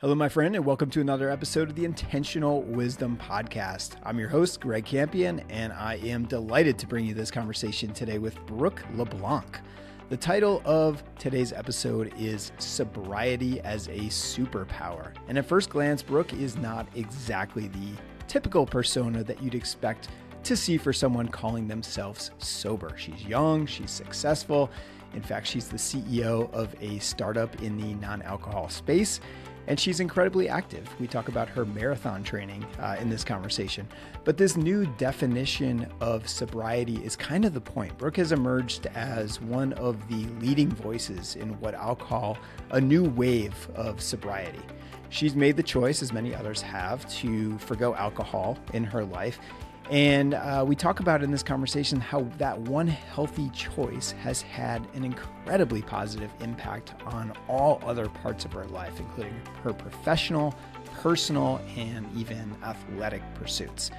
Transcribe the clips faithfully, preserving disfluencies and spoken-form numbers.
Hello, my friend, and welcome to another episode of the Intentional Wisdom Podcast. I'm your host, Greg Campion, and I am delighted to bring you this conversation today with Brooke LeBlanc. The title of today's episode is Sobriety as a Superpower. And at first glance, Brooke is not exactly the typical persona that you'd expect to see for someone calling themselves sober. She's young, she's successful. In fact, she's the C E O of a startup in the non-alcohol space. And she's incredibly active. We talk about her marathon training uh, in this conversation. But this new definition of sobriety is kind of the point. Brooke has emerged as one of the leading voices in what I'll call a new wave of sobriety. She's made the choice, as many others have, to forgo alcohol in her life. And uh, we talk about in this conversation how that one healthy choice has had an incredibly positive impact on all other parts of her life, including her professional, personal, and even athletic pursuits.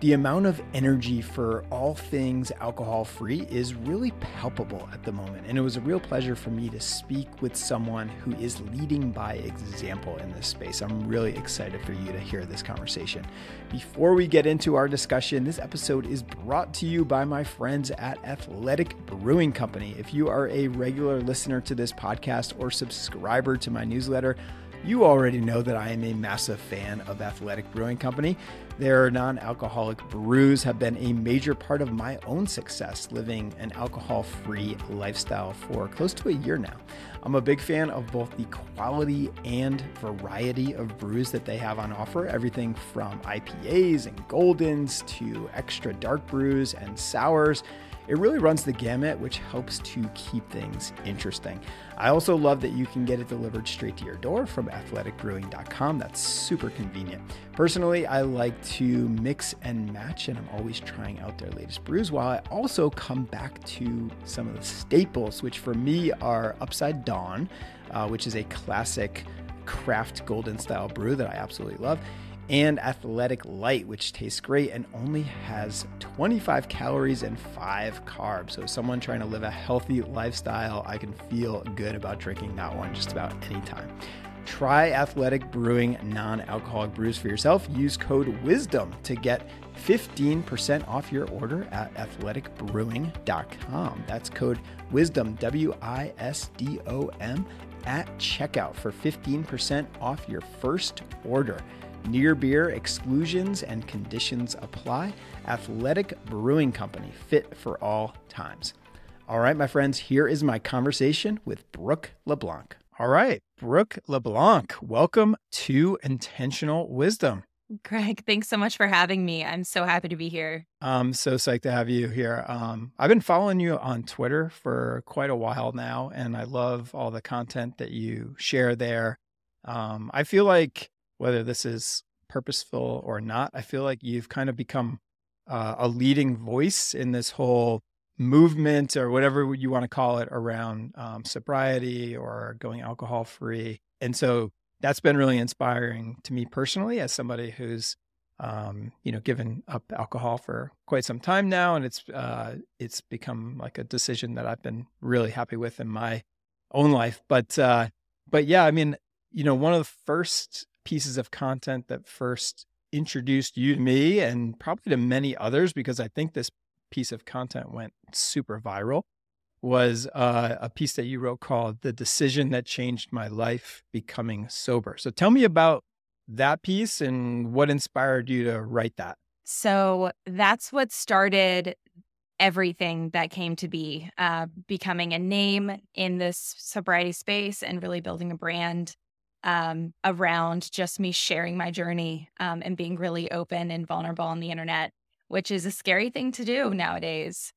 The amount of energy for all things alcohol-free is really palpable at the moment. And it was a real pleasure for me to speak with someone who is leading by example in this space. I'm really excited for you to hear this conversation. Before we get into our discussion, this episode is brought to you by my friends at Athletic Brewing Company. If you are a regular listener to this podcast or subscriber to my newsletter, you already know that I am a massive fan of Athletic Brewing Company. Their non-alcoholic brews have been a major part of my own success living an alcohol-free lifestyle for close to a year now. I'm a big fan of both the quality and variety of brews that they have on offer, everything from I P As and Goldens to extra dark brews and sours. It really runs the gamut, which helps to keep things interesting. I also love that you can get it delivered straight to your door from athletic brewing dot com. That's super convenient. Personally, I like to mix and match, and I'm always trying out their latest brews, while I also come back to some of the staples, which for me are Upside Dawn, uh, which is a classic craft golden style brew that I absolutely love, and Athletic Light, which tastes great and only has twenty-five calories and five carbs. So if someone trying to live a healthy lifestyle, I can feel good about drinking that one just about any time. Try Athletic Brewing non-alcoholic brews for yourself. Use code WISDOM to get fifteen percent off your order at athletic brewing dot com. That's code WISDOM, W I S D O M, at checkout for fifteen percent off your first order. Near beer exclusions and conditions apply. Athletic Brewing Company, fit for all times. All right, my friends, here is my conversation with Brooke LeBlanc. All right, Brooke LeBlanc, welcome to Intentional Wisdom. Greg, thanks so much for having me. I'm so happy to be here. I'm so psyched to have you here. Um, I've been following you on Twitter for quite a while now, and I love all the content that you share there. Um, I feel like whether this is purposeful or not, I feel like you've kind of become uh, a leading voice in this whole movement or whatever you want to call it around um, sobriety or going alcohol free. And so that's been really inspiring to me personally as somebody who's, um, you know, given up alcohol for quite some time now. And it's, uh, it's become like a decision that I've been really happy with in my own life. But, uh, but yeah, I mean, you know, one of the first pieces of content that first introduced you to me and probably to many others, because I think this piece of content went super viral, was uh, a piece that you wrote called The Decision That Changed My Life, Becoming Sober. So tell me about that piece and what inspired you to write that. So that's what started everything that came to be, uh, becoming a name in this sobriety space and really building a brand Um, around just me sharing my journey um, and being really open and vulnerable on the internet, which is a scary thing to do nowadays.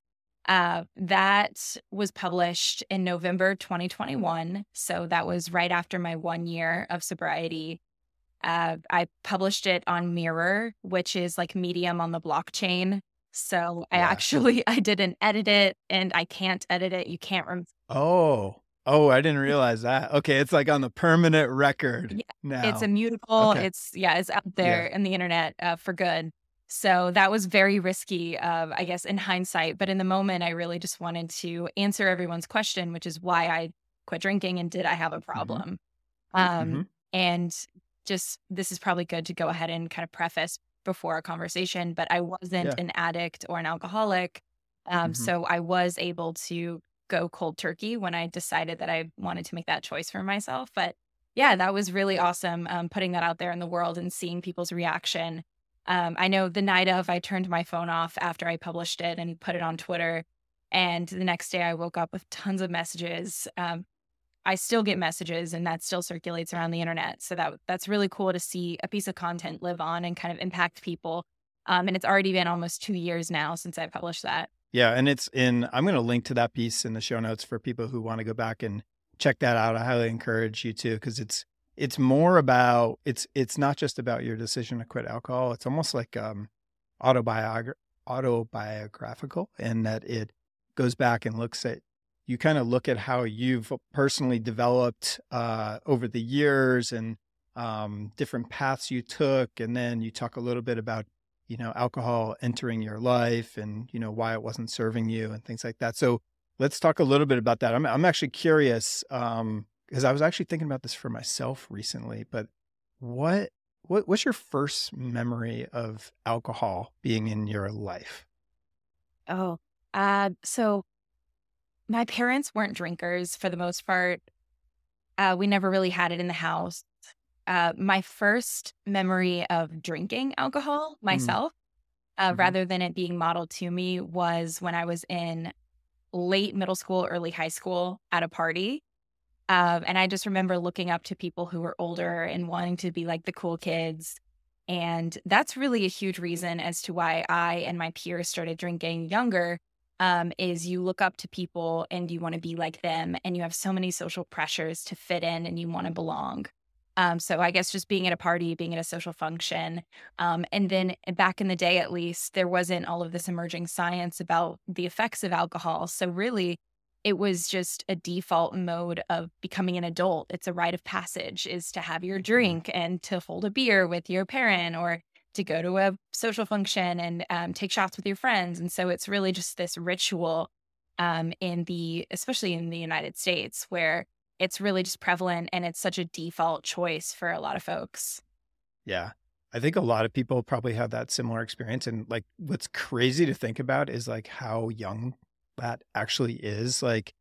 Uh, that was published in November twenty twenty-one. So that was right after my one year of sobriety. Uh, I published it on Mirror, which is like Medium on the blockchain. So yeah. I actually, I didn't edit it and I can't edit it. You can't remember. Oh. Oh, I didn't realize that. Okay, it's like on the permanent record yeah, now. It's immutable. Okay. It's, yeah, it's out there yeah. in the internet uh, for good. So that was very risky, uh, I guess, in hindsight. But in the moment, I really just wanted to answer everyone's question, which is why I quit drinking and did I have a problem? Mm-hmm. Um, mm-hmm. And just, this is probably good to go ahead and kind of preface before our conversation, but I wasn't yeah. an addict or an alcoholic. Um, mm-hmm. So I was able to go cold turkey when I decided that I wanted to make that choice for myself. But yeah, that was really awesome, um, putting that out there in the world and seeing people's reaction. Um, I know the night of, I turned my phone off after I published it and put it on Twitter. And the next day I woke up with tons of messages. Um, I still get messages, and that still circulates around the internet. So that that's really cool to see a piece of content live on and kind of impact people. Um, and it's already been almost two years now since I published that. Yeah. And it's in, I'm going to link to that piece in the show notes for people who want to go back and check that out. I highly encourage you to, because it's, it's more about, it's, it's not just about your decision to quit alcohol. It's almost like um, autobiogra- autobiographical in that it goes back and looks at, you kind of look at how you've personally developed uh, over the years and um, different paths you took. And then you talk a little bit about, you know, alcohol entering your life and, you know, why it wasn't serving you and things like that. So let's talk a little bit about that. I'm I'm actually curious, um, because I was actually thinking about this for myself recently, but what, what what's your first memory of alcohol being in your life? Oh, uh, so my parents weren't drinkers for the most part. Uh, we never really had it in the house. Uh, my first memory of drinking alcohol myself, mm. uh, mm-hmm. rather than it being modeled to me, was when I was in late middle school, early high school at a party. Uh, and I just remember looking up to people who were older and wanting to be like the cool kids. And that's really a huge reason as to why I and my peers started drinking younger, um, is you look up to people and you want to be like them, and you have so many social pressures to fit in and you want to belong. Um, so I guess just being at a party, being at a social function. Um, and then back in the day, at least, there wasn't all of this emerging science about the effects of alcohol. So really, it was just a default mode of becoming an adult. It's a rite of passage, is to have your drink and to hold a beer with your parent or to go to a social function and um, take shots with your friends. And so it's really just this ritual um, in the, especially in the United States, where it's really just prevalent, and it's such a default choice for a lot of folks. Yeah. I think a lot of people probably have that similar experience. And like, what's crazy to think about is like how young that actually is. Like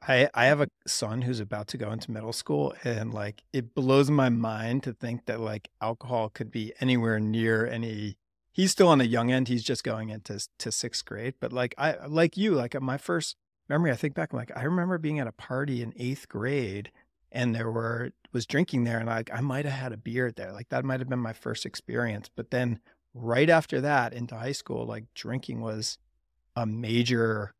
I, I have a son who's about to go into middle school, and like, it blows my mind to think that like alcohol could be anywhere near any, he's still on the young end. He's just going into to sixth grade. But like, I, like you, like my first memory, I think back, I'm like, I remember being at a party in eighth grade, and there were, was drinking there, and like, I might've had a beer there. Like that might've been my first experience. But then right after that into high school, like drinking was a major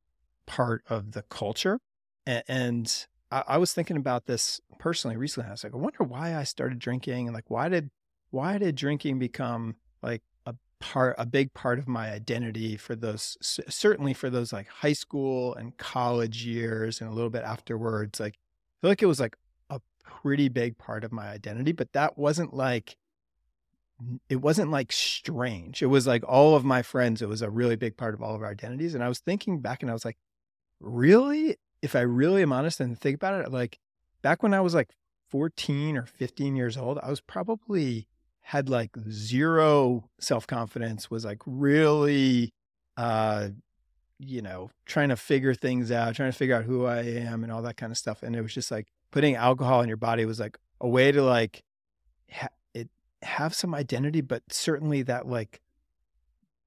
part of the culture. And, and I, I was thinking about this personally recently. I was like, I wonder why I started drinking, and like, why did, why did drinking become like a part, a big part of my identity for those, certainly for those like high school and college years and a little bit afterwards. Like, I feel like it was like a pretty big part of my identity, but that wasn't like, it wasn't like strange. It was like all of my friends, it was a really big part of all of our identities. And I was thinking back, and I was like, really, if I really am honest and think about it, like back when I was like fourteen or fifteen years old, I was probably had like zero self-confidence, was like really, uh, you know, trying to figure things out, trying to figure out who I am and all that kind of stuff. And it was just like putting alcohol in your body was like a way to like ha- it, have some identity, but certainly that like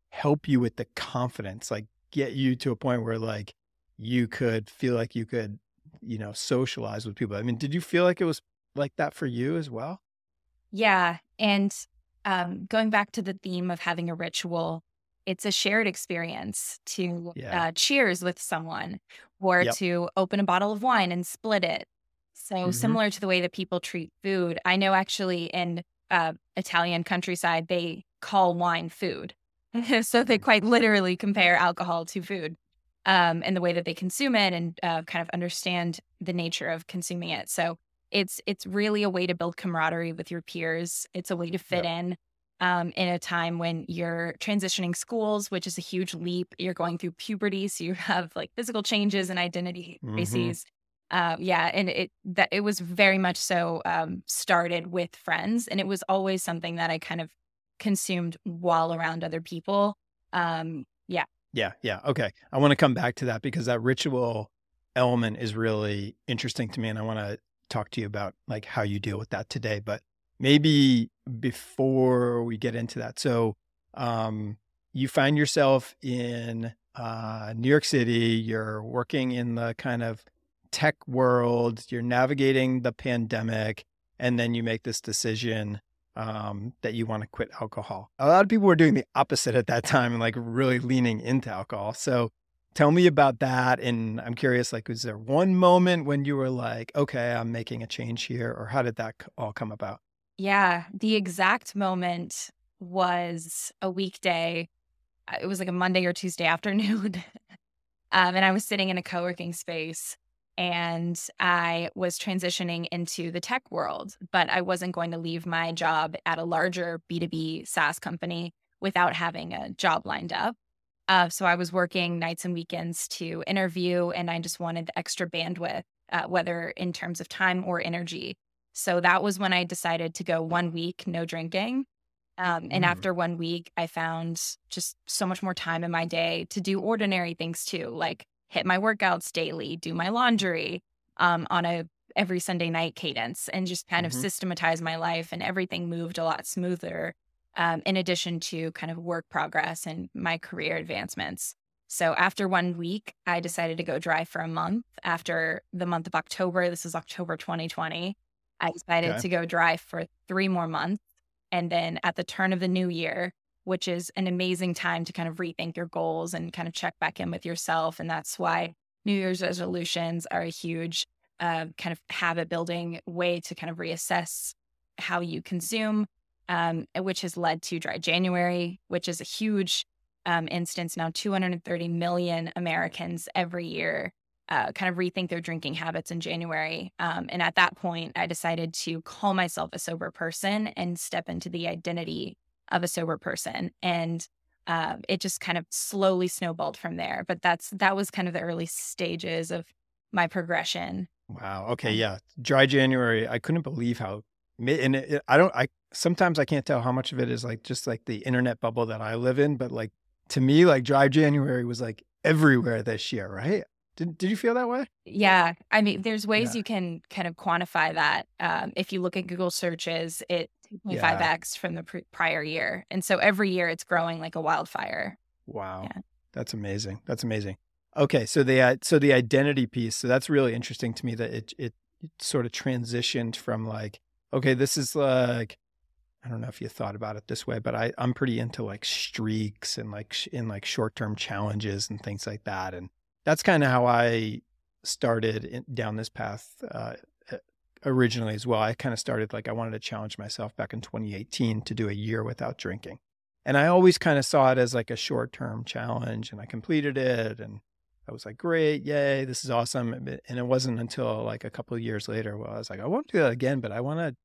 help you with the confidence, like get you to a point where like you could feel like you could, you know, socialize with people. I mean, did you feel like it was like that for you as well? Yeah. And um, going back to the theme of having a ritual, it's a shared experience to yeah. uh, cheers with someone, or yep. to open a bottle of wine and split it. So mm-hmm. similar to the way that people treat food, I know actually in uh, Italian countryside, they call wine food. So they quite literally compare alcohol to food. Um, and the way that they consume it, and uh, kind of understand the nature of consuming it. So it's it's really a way to build camaraderie with your peers. It's a way to fit yep. in um, in a time when you're transitioning schools, which is a huge leap. You're going through puberty, so you have like physical changes and identity crises. Uh, yeah. And it, that it was very much so um, started with friends, and it was always something that I kind of consumed while around other people. Um, yeah. Yeah. Yeah. Okay. I want to come back to that because that ritual element is really interesting to me. And I want to talk to you about like how you deal with that today, but maybe before we get into that. So, um, you find yourself in, uh, New York City, you're working in the kind of tech world, you're navigating the pandemic, and then you make this decision um, that you want to quit alcohol. A lot of people were doing the opposite at that time and like really leaning into alcohol. So tell me about that. And I'm curious, like, was there one moment when you were like, okay, I'm making a change here, or how did that all come about? Yeah, the exact moment was a weekday. It was like a Monday or Tuesday afternoon. um, and I was sitting in a co-working space. And I was transitioning into the tech world, but I wasn't going to leave my job at a larger B two B SaaS company without having a job lined up. Uh, so I was working nights and weekends to interview, and I just wanted the extra bandwidth, uh, whether in terms of time or energy. So that was when I decided to go one week, no drinking. Um, and mm. after one week, I found just so much more time in my day to do ordinary things too, like hit my workouts daily, do my laundry um, on a every Sunday night cadence, and just kind mm-hmm. of systematize my life, and everything moved a lot smoother um, in addition to kind of work progress and my career advancements. So after one week, I decided to go dry for a month. After the month of October, this is October twenty twenty, I decided okay. to go dry for three more months. And then at the turn of the new year, which is an amazing time to kind of rethink your goals and kind of check back in with yourself. And that's why New Year's resolutions are a huge uh, kind of habit building way to kind of reassess how you consume, um, which has led to Dry January, which is a huge um, instance. Now two hundred thirty million Americans every year uh, kind of rethink their drinking habits in January. Um, and at that point, I decided to call myself a sober person and step into the identity of a sober person. And uh, it just kind of slowly snowballed from there. But that's that was kind of the early stages of my progression. Wow. Okay. Yeah. Dry January. I couldn't believe how, and it, it, I don't, I sometimes I can't tell how much of it is like just like the internet bubble that I live in. But like to me, like Dry January was like everywhere this year, right? Did, did you feel that way? Yeah. I mean, there's ways yeah. you can kind of quantify that. Um, if you look at Google searches, it two point five x from the pr- prior year. And so every year it's growing like a wildfire. Wow. Yeah. That's amazing. That's amazing. Okay. So the, uh, so the identity piece, so that's really interesting to me that it, it, it sort of transitioned from like, okay, this is like, I don't know if you thought about it this way, but I, I'm pretty into like streaks and like, sh- in like short-term challenges and things like that. And that's kind of how I started in, down this path, uh, originally as well. I kind of started like I wanted to challenge myself back in twenty eighteen to do a year without drinking. And I always kind of saw it as like a short-term challenge, and I completed it and I was like, great, yay, this is awesome. And it wasn't until like a couple of years later where I was like, I won't do that again, but I want to,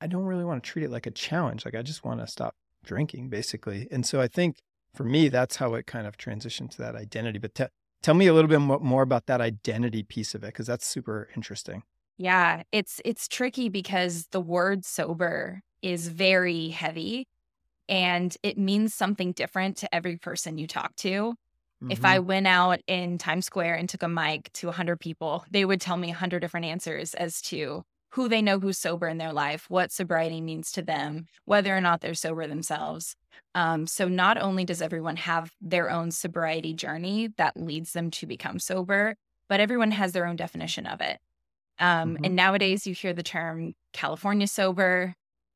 I don't really want to treat it like a challenge. Like I just want to stop drinking basically. And so I think for me, that's how it kind of transitioned to that identity. But t- tell me a little bit more about that identity piece of it, because that's super interesting. Yeah, it's it's tricky because the word sober is very heavy, and it means something different to every person you talk to. Mm-hmm. If I went out in Times Square and took a mic to one hundred people, they would tell me one hundred different answers as to who they know who's sober in their life, what sobriety means to them, whether or not they're sober themselves. Um, so not only does everyone have their own sobriety journey that leads them to become sober, but everyone has their own definition of it. Um, mm-hmm. And nowadays you hear the term California sober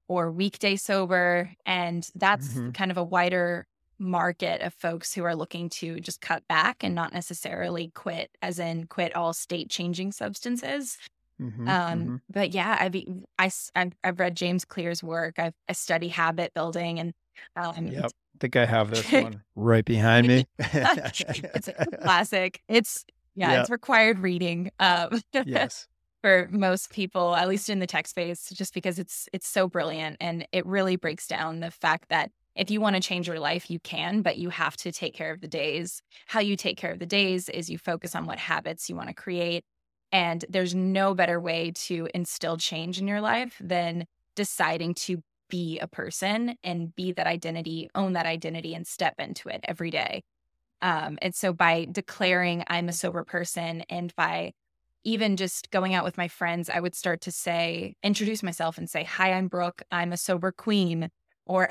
or weekday sober, and that's mm-hmm. kind of a wider market of folks who are looking to just cut back and not necessarily quit, as in quit all state-changing substances. Mm-hmm. Um, mm-hmm. But yeah, I've, I, I've, I've read James Clear's work. I've, I study habit building, and um, yep. I think I have this one right behind me. It's a classic. It's, yeah, yep. It's required reading. Um, yes. For most people, at least in the tech space, just because it's it's so brilliant, and it really breaks down the fact that if you want to change your life, you can, but you have to take care of the days. How you take care of the days is you focus on what habits you want to create, And there's no better way to instill change in your life than deciding to be a person and be that identity, own that identity, and step into it every day. Um, and so by declaring I'm a sober person, and by even just going out with my friends, I would start to say, introduce myself and say, hi, I'm Brooke. I'm a sober queen, or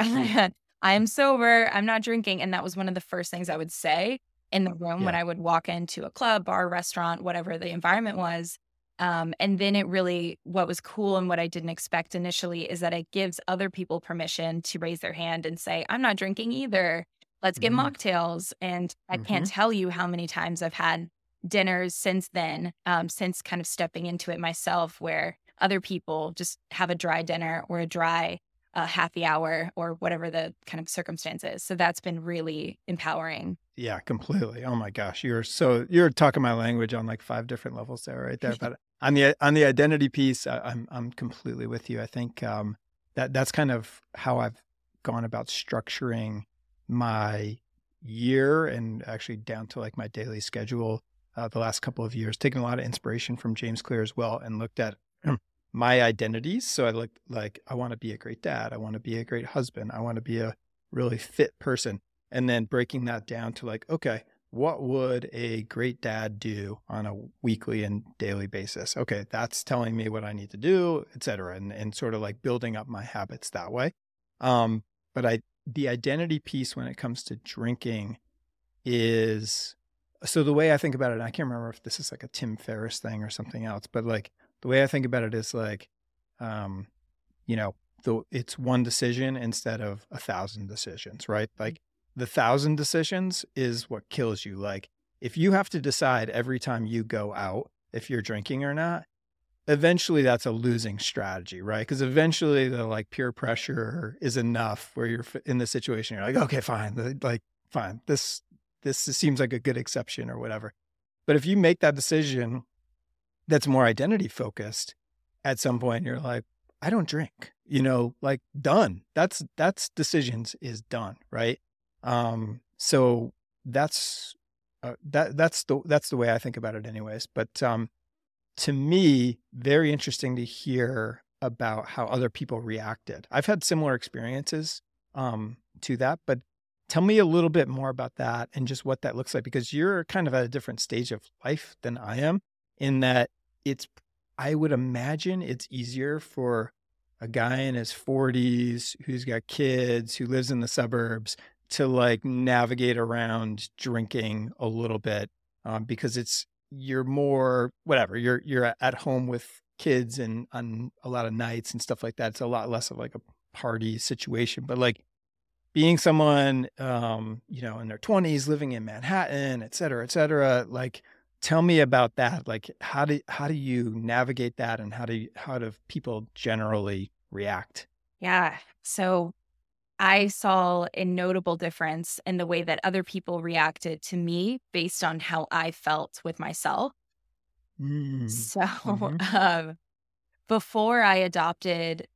I'm sober. I'm not drinking. And that was one of the first things I would say in the room yeah. when I would walk into a club, bar, restaurant, whatever the environment was. Um, and then it really, what was cool and what I didn't expect initially is that it gives other people permission to raise their hand and say, I'm not drinking either. Let's get mm-hmm. mocktails. And I mm-hmm. can't tell you how many times I've had dinners since then, um, since kind of stepping into it myself, where other people just have a dry dinner or a dry a happy hour or whatever the kind of circumstances. So that's been really empowering. Yeah, completely. Oh my gosh. You're so, you're talking my language on like five different levels there, right there. But on the, on the identity piece, I, I'm, I'm completely with you. I think um, that that's kind of how I've gone about structuring my year, and actually down to like my daily schedule uh, the last couple of years, taking a lot of inspiration from James Clear as well, and looked at my identities. So I looked like, I want to be a great dad. I want to be a great husband. I want to be a really fit person. And then breaking that down to like, okay, what would a great dad do on a weekly and daily basis? Okay, that's telling me what I need to do, et cetera. And, and sort of like building up my habits that way. Um, but I, the identity piece when it comes to drinking is, so the way I think about it, and I can't remember if this is like a Tim Ferriss thing or something else, but like, the way I think about it is like, um, you know, the, it's one decision instead of a thousand decisions, right? Like the thousand decisions is what kills you. Like if you have to decide every time you go out if you're drinking or not, eventually that's a losing strategy, right? Because eventually the like peer pressure is enough where you're in this situation. You're like, okay, fine, like fine. This this seems like a good exception or whatever. But if you make that decision that's more identity focused, at some point you're like, I don't drink, you know, like done. That's, that's decisions is done. Right. Um, so that's, uh, that, that's the, that's the way I think about it anyways. But, um, to me, very interesting to hear about how other people reacted. I've had similar experiences, um, to that, but tell me a little bit more about that and just what that looks like, because you're kind of at a different stage of life than I am, in that it's, I would imagine it's easier for a guy in his forties who's got kids, who lives in the suburbs, to like navigate around drinking a little bit, um, because it's, you're more, whatever, you're, you're at home with kids and on a lot of nights and stuff like that. It's a lot less of like a party situation, but like being someone, um, you know, in their twenties, living in Manhattan, et cetera, et cetera, like, tell me about that. Like, how do how do you navigate that, and how do you, how do people generally react? Yeah. So I saw a notable difference in the way that other people reacted to me based on how I felt with myself. Mm. So mm-hmm. um, before I adopted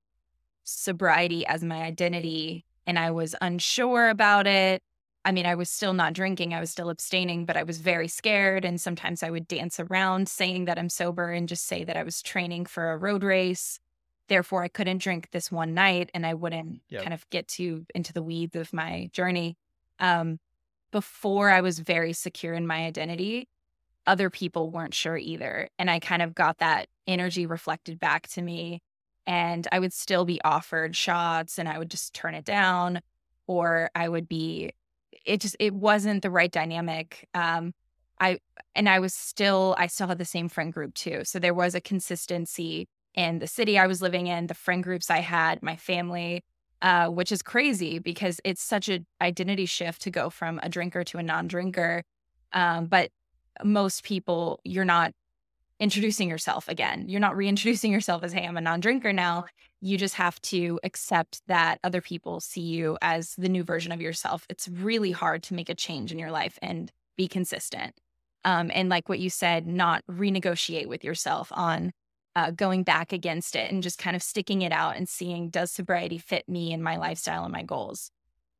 sobriety as my identity, and I was unsure about it, I mean, I was still not drinking. I was still abstaining, but I was very scared. And sometimes I would dance around saying that I'm sober and just say that I was training for a road race. Therefore, I couldn't drink this one night, and I wouldn't yep. kind of get too into the weeds of my journey. Um, before I was very secure in my identity, other people weren't sure either. And I kind of got that energy reflected back to me. And I would still be offered shots, and I would just turn it down, or I would be... It just, it wasn't the right dynamic. Um, I, and I was still, I still had the same friend group too. So there was a consistency in the city I was living in, the friend groups I had, my family, uh, which is crazy because it's such an identity shift to go from a drinker to a non-drinker. Um, but most people, you're not introducing yourself again. You're not reintroducing yourself as, hey, I'm a non-drinker now. You just have to accept that other people see you as the new version of yourself. It's really hard to make a change in your life and be consistent. Um, and like what you said, not renegotiate with yourself on uh, going back against it, and just kind of sticking it out and seeing, does sobriety fit me and my lifestyle and my goals?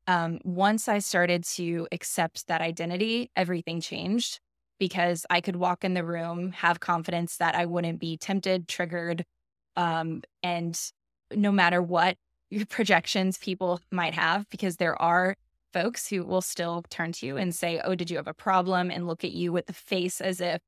Um, once I started to accept that identity, everything changed. because I could walk in the room, have confidence that I wouldn't be tempted, triggered, um, and no matter what projections people might have, because there are folks who will still turn to you and say, oh, did you have a problem? And look at you with the face as if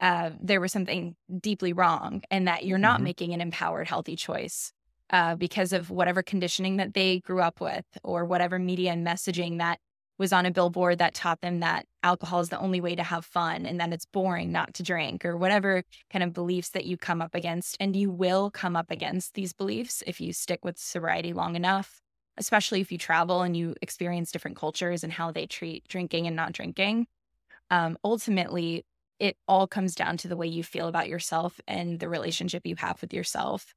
uh, there was something deeply wrong and that you're not mm-hmm. making an empowered, healthy choice uh, because of whatever conditioning that they grew up with or whatever media and messaging that was on a billboard that taught them that alcohol is the only way to have fun and that it's boring not to drink, or whatever kind of beliefs that you come up against. And you will come up against these beliefs if you stick with sobriety long enough, especially if you travel and you experience different cultures and how they treat drinking and not drinking. Um, ultimately, it all comes down to the way you feel about yourself and the relationship you have with yourself.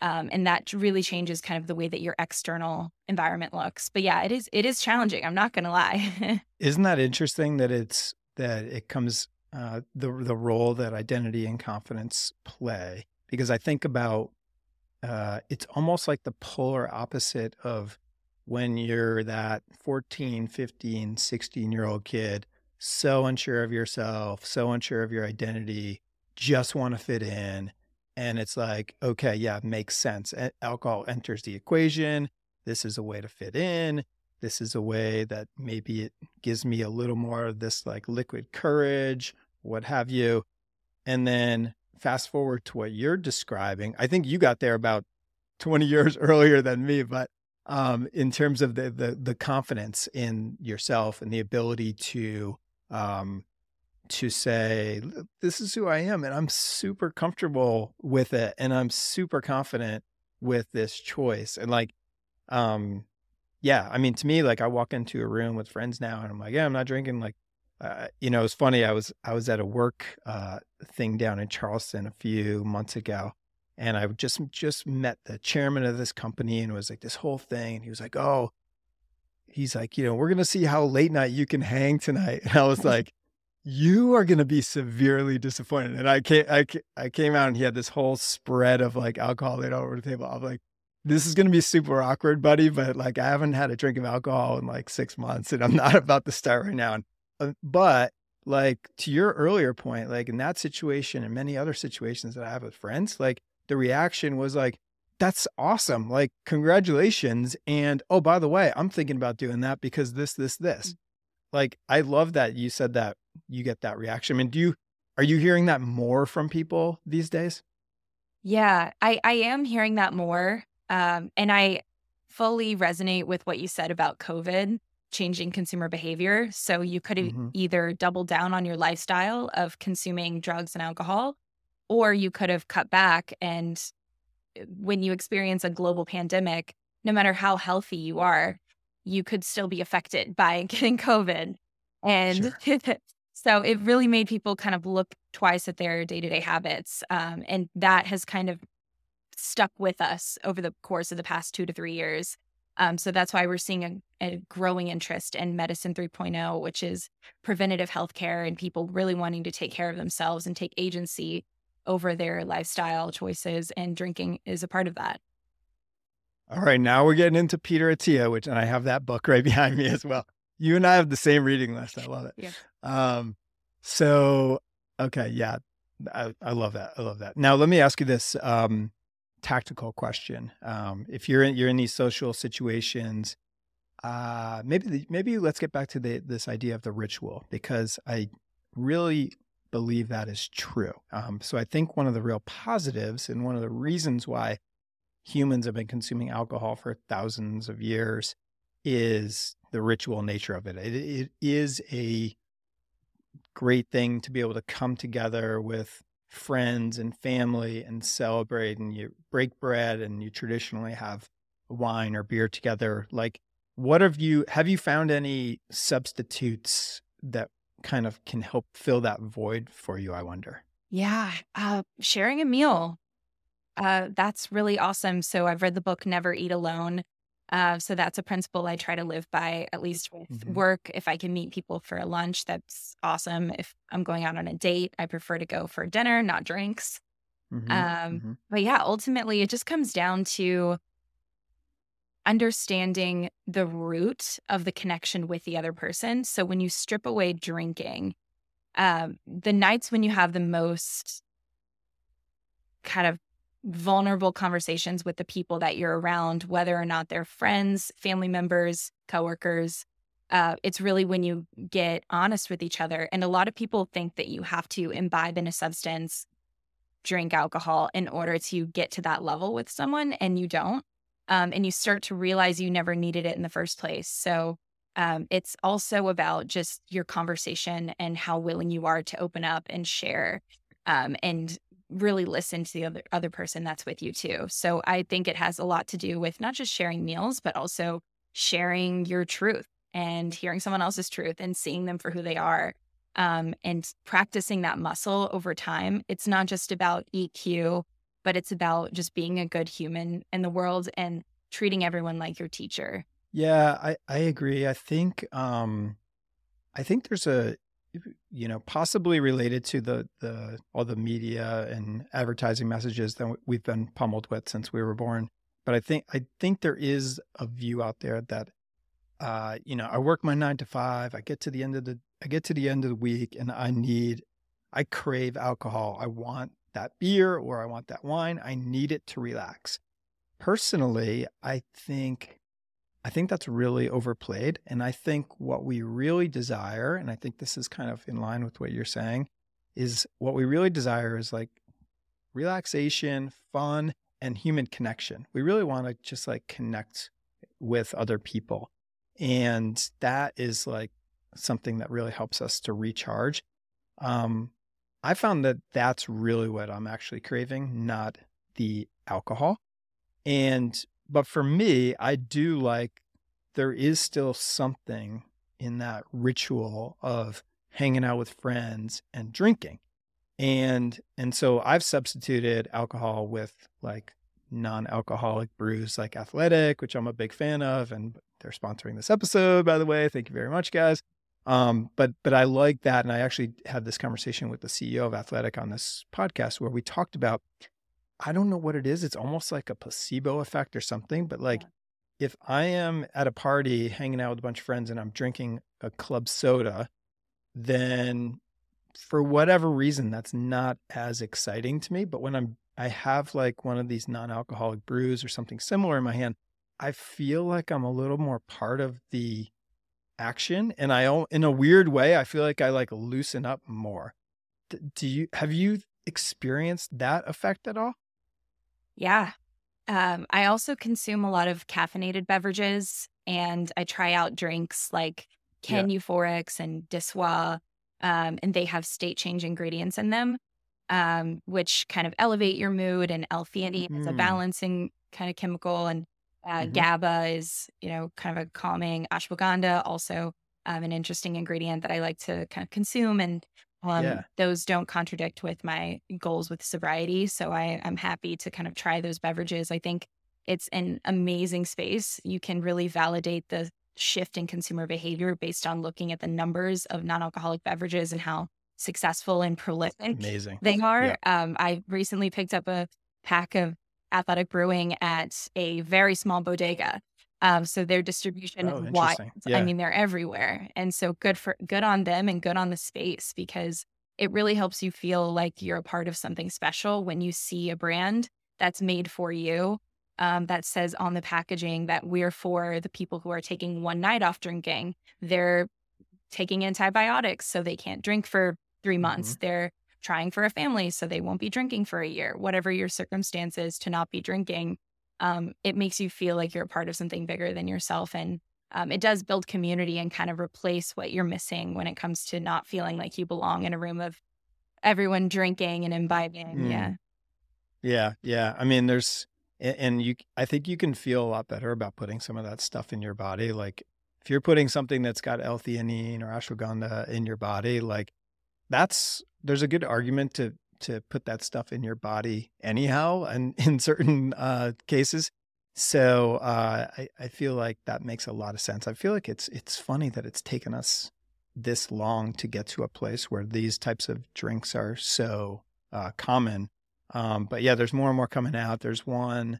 Um, and that really changes kind of the way that your external environment looks. But yeah, it is it is challenging. I'm not going to lie. Isn't that interesting that it's that it comes uh, the the role that identity and confidence play? Because I think about uh, it's almost like the polar opposite of when you're that fourteen, fifteen, sixteen year old kid, so unsure of yourself, so unsure of your identity, just want to fit in. And it's like, okay, yeah, makes sense. Alcohol enters the equation. This is a way to fit in. This is a way that maybe it gives me a little more of this like liquid courage, what have you. And then fast forward to what you're describing. I think you got there about twenty years earlier than me, but um, in terms of the, the the confidence in yourself and the ability to um, to say, this is who I am and I'm super comfortable with it and I'm super confident with this choice. And like, um, yeah, I mean, to me, like I walk into a room with friends now and I'm like, yeah, I'm not drinking. Like, uh, you know, it's funny. I was, I was at a work uh, thing down in Charleston a few months ago and I just, just met the chairman of this company and it was like this whole thing. And he was like, oh, he's like, you know, we're going to see how late night you can hang tonight. And I was like, you are going to be severely disappointed. And I came, I, I came out and he had this whole spread of like alcohol laid all over the table. I'm like, this is going to be super awkward, buddy. But like, I haven't had a drink of alcohol in like six months and I'm not about to start right now. And, uh, but like to your earlier point, like in that situation and many other situations that I have with friends, like the reaction was like, that's awesome. Like, congratulations. And oh, by the way, I'm thinking about doing that because this, this, this. Like, I love that you said that you get that reaction. I mean, do you, are you hearing that more from people these days? Yeah, I, I am hearing that more. Um, and I fully resonate with what you said about COVID changing consumer behavior. So you could mm-hmm. either double down on your lifestyle of consuming drugs and alcohol, or you could have cut back. And when you experience a global pandemic, no matter how healthy you are, you could still be affected by getting COVID. And sure. So it really made people kind of look twice at their day-to-day habits. Um, and that has kind of stuck with us over the course of the past two to three years. Um, so that's why we're seeing a, a growing interest in Medicine three point oh, which is preventative healthcare and people really wanting to take care of themselves and take agency over their lifestyle choices. And drinking is a part of that. All right, now we're getting into Peter Attia, which, and I have that book right behind me as well. You and I have the same reading list. I love it. Yeah. Um, so, okay, yeah, I, I love that. I love that. Now, let me ask you this um, tactical question: um, if you're in you're in these social situations, uh, maybe the, maybe let's get back to the, this idea of the ritual, because I really believe that is true. Um, so, I think one of the real positives and one of the reasons why humans have been consuming alcohol for thousands of years is the ritual nature of it. it. It is a great thing to be able to come together with friends and family and celebrate, and you break bread and you traditionally have wine or beer together. Like, what have you, have you found any substitutes that kind of can help fill that void for you, I wonder? Yeah. Uh, sharing a meal. Uh, that's really awesome. So I've read the book, Never Eat Alone. Uh, so that's a principle I try to live by, at least with mm-hmm. work. If I can meet people for a lunch, that's awesome. If I'm going out on a date, I prefer to go for dinner, not drinks. Mm-hmm. Um, mm-hmm. But yeah, ultimately, it just comes down to understanding the root of the connection with the other person. So when you strip away drinking, um, the nights when you have the most kind of vulnerable conversations with the people that you're around, whether or not they're friends, family members, coworkers, uh, it's really when you get honest with each other. And a lot of people think that you have to imbibe in a substance, drink alcohol in order to get to that level with someone, and you don't. Um, and you start to realize you never needed it in the first place. So um, it's also about just your conversation and how willing you are to open up and share um, and really listen to the other, other person that's with you too. So I think it has a lot to do with not just sharing meals, but also sharing your truth and hearing someone else's truth and seeing them for who they are, um, and practicing that muscle over time. It's not just about E Q, but it's about just being a good human in the world and treating everyone like your teacher. Yeah, I, I agree. I think, um, I think there's a, you know, possibly related to the, the, all the media and advertising messages that we've been pummeled with since we were born. But I think, I think there is a view out there that, uh, you know, I work my nine to five, I get to the end of the, I get to the end of the week and I need, I crave alcohol. I want that beer or I want that wine. I need it to relax. Personally, I think, I think that's really overplayed. And I think what we really desire, and I think this is kind of in line with what you're saying, is what we really desire is like relaxation, fun, and human connection. We really want to just like connect with other people. And that is like something that really helps us to recharge. Um, I found that that's really what I'm actually craving, not the alcohol. And, but for me, I do like, there is still something in that ritual of hanging out with friends and drinking. And, and so I've substituted alcohol with like non-alcoholic brews like Athletic, which I'm a big fan of. And they're sponsoring this episode, by the way. Thank you very much, guys. Um, but, but I like that. And I actually had this conversation with the C E O of Athletic on this podcast where we talked about, I don't know what it is. It's almost like a placebo effect or something, but like, yeah. If I am at a party hanging out with a bunch of friends and I'm drinking a club soda, then for whatever reason, that's not as exciting to me. But when I'm, I have like one of these non-alcoholic brews or something similar in my hand, I feel like I'm a little more part of the action, and I, in a weird way, I feel like I like loosen up more. Do you, have you experienced that effect at all? Yeah. Um, I also consume a lot of caffeinated beverages, and I try out drinks like Ken yeah. Euphorics and Disswa, um, and they have state change ingredients in them, um, which kind of elevate your mood, and L-theanine mm. is a balancing kind of chemical, and Uh, mm-hmm. GABA is, you know, kind of a calming. Ashwagandha, also um, an interesting ingredient that I like to kind of consume. And um, yeah. those don't contradict with my goals with sobriety. So I, I'm happy to kind of try those beverages. I think it's an amazing space. You can really validate the shift in consumer behavior based on looking at the numbers of non-alcoholic beverages and how successful and prolific amazing. They are. Yeah. Um, I recently picked up a pack of Athletic Brewing at a very small bodega. Um, so their distribution oh, is wide. Yeah. I mean, they're everywhere. And so good for good on them and good on the space, because it really helps you feel like you're a part of something special when you see a brand that's made for you, um, that says on the packaging that we're for the people who are taking one night off drinking. They're taking antibiotics so they can't drink for three months. Mm-hmm. They're trying for a family so they won't be drinking for a year, whatever your circumstances to not be drinking. Um, it makes you feel like you're a part of something bigger than yourself. And um, it does build community and kind of replace what you're missing when it comes to not feeling like you belong in a room of everyone drinking and imbibing. Mm. Yeah. Yeah. Yeah. I mean, there's, and you, I think you can feel a lot better about putting some of that stuff in your body. Like if you're putting something that's got L-theanine or ashwagandha in your body, like that's, there's a good argument to to put that stuff in your body anyhow, and in certain uh, cases. So uh, I, I feel like that makes a lot of sense. I feel like it's it's funny that it's taken us this long to get to a place where these types of drinks are so uh, common. Um, but yeah, there's more and more coming out. There's one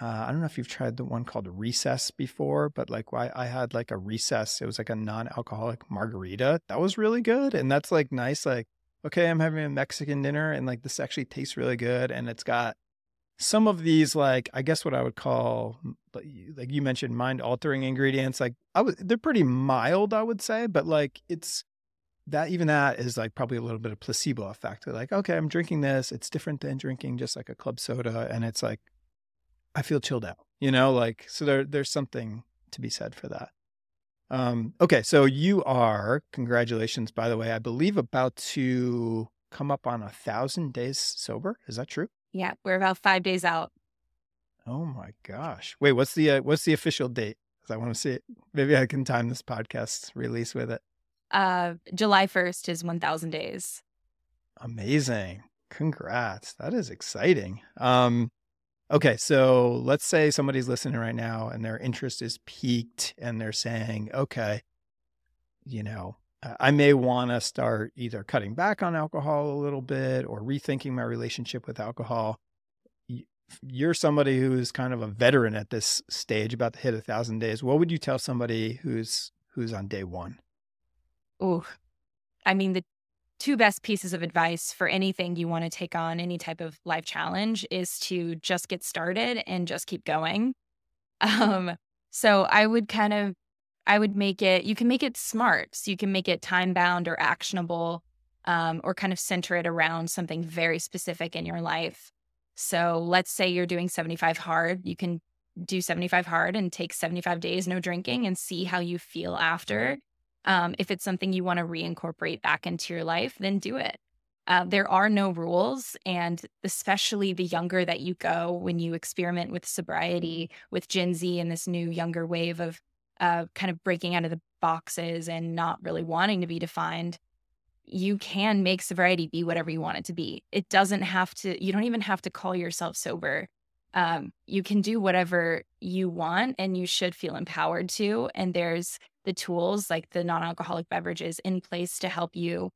Uh, I don't know if you've tried the one called Recess before, but like I, I had like a Recess. It was like a non-alcoholic margarita. That was really good. And that's like nice. Like, okay, I'm having a Mexican dinner and like this actually tastes really good. And it's got some of these, like, I guess what I would call, like you mentioned, mind altering ingredients. Like I was, they're pretty mild, I would say, but like it's that, even that is like probably a little bit of placebo effect. Like, okay, I'm drinking this. It's different than drinking just like a club soda. And it's like, I feel chilled out, you know, like, so there, there's something to be said for that. Um, okay. So you are, congratulations, by the way, I believe about to come up on a thousand days sober. Is that true? Yeah. We're about five days out. Oh my gosh. Wait, what's the, uh, what's the official date? 'Cause I want to see it. Maybe I can time this podcast release with it. Uh, July first is one thousand days. Amazing. Congrats. That is exciting. Um, Okay, so let's say somebody's listening right now and their interest is piqued and they're saying, okay, you know, I may want to start either cutting back on alcohol a little bit or rethinking my relationship with alcohol. You're somebody who is kind of a veteran at this stage, about to hit a thousand days. What would you tell somebody who's who's on day one? Oh, I mean, the two best pieces of advice for anything you want to take on, any type of life challenge, is to just get started and just keep going. Um, so I would kind of, I would make it, you can make it smart. So you can make it time bound or actionable, um, or kind of center it around something very specific in your life. So let's say you're doing seventy-five hard. You can do seventy-five hard and take seventy-five days, no drinking, and see how you feel after. Um, if it's something you want to reincorporate back into your life, then do it. Uh, there are no rules. And especially the younger that you go, when you experiment with sobriety, with Gen Z and this new younger wave of uh, kind of breaking out of the boxes and not really wanting to be defined, you can make sobriety be whatever you want it to be. It doesn't have to, you don't even have to call yourself sober. Um, you can do whatever you want and you should feel empowered to. And there's the tools like the non-alcoholic beverages in place to help you.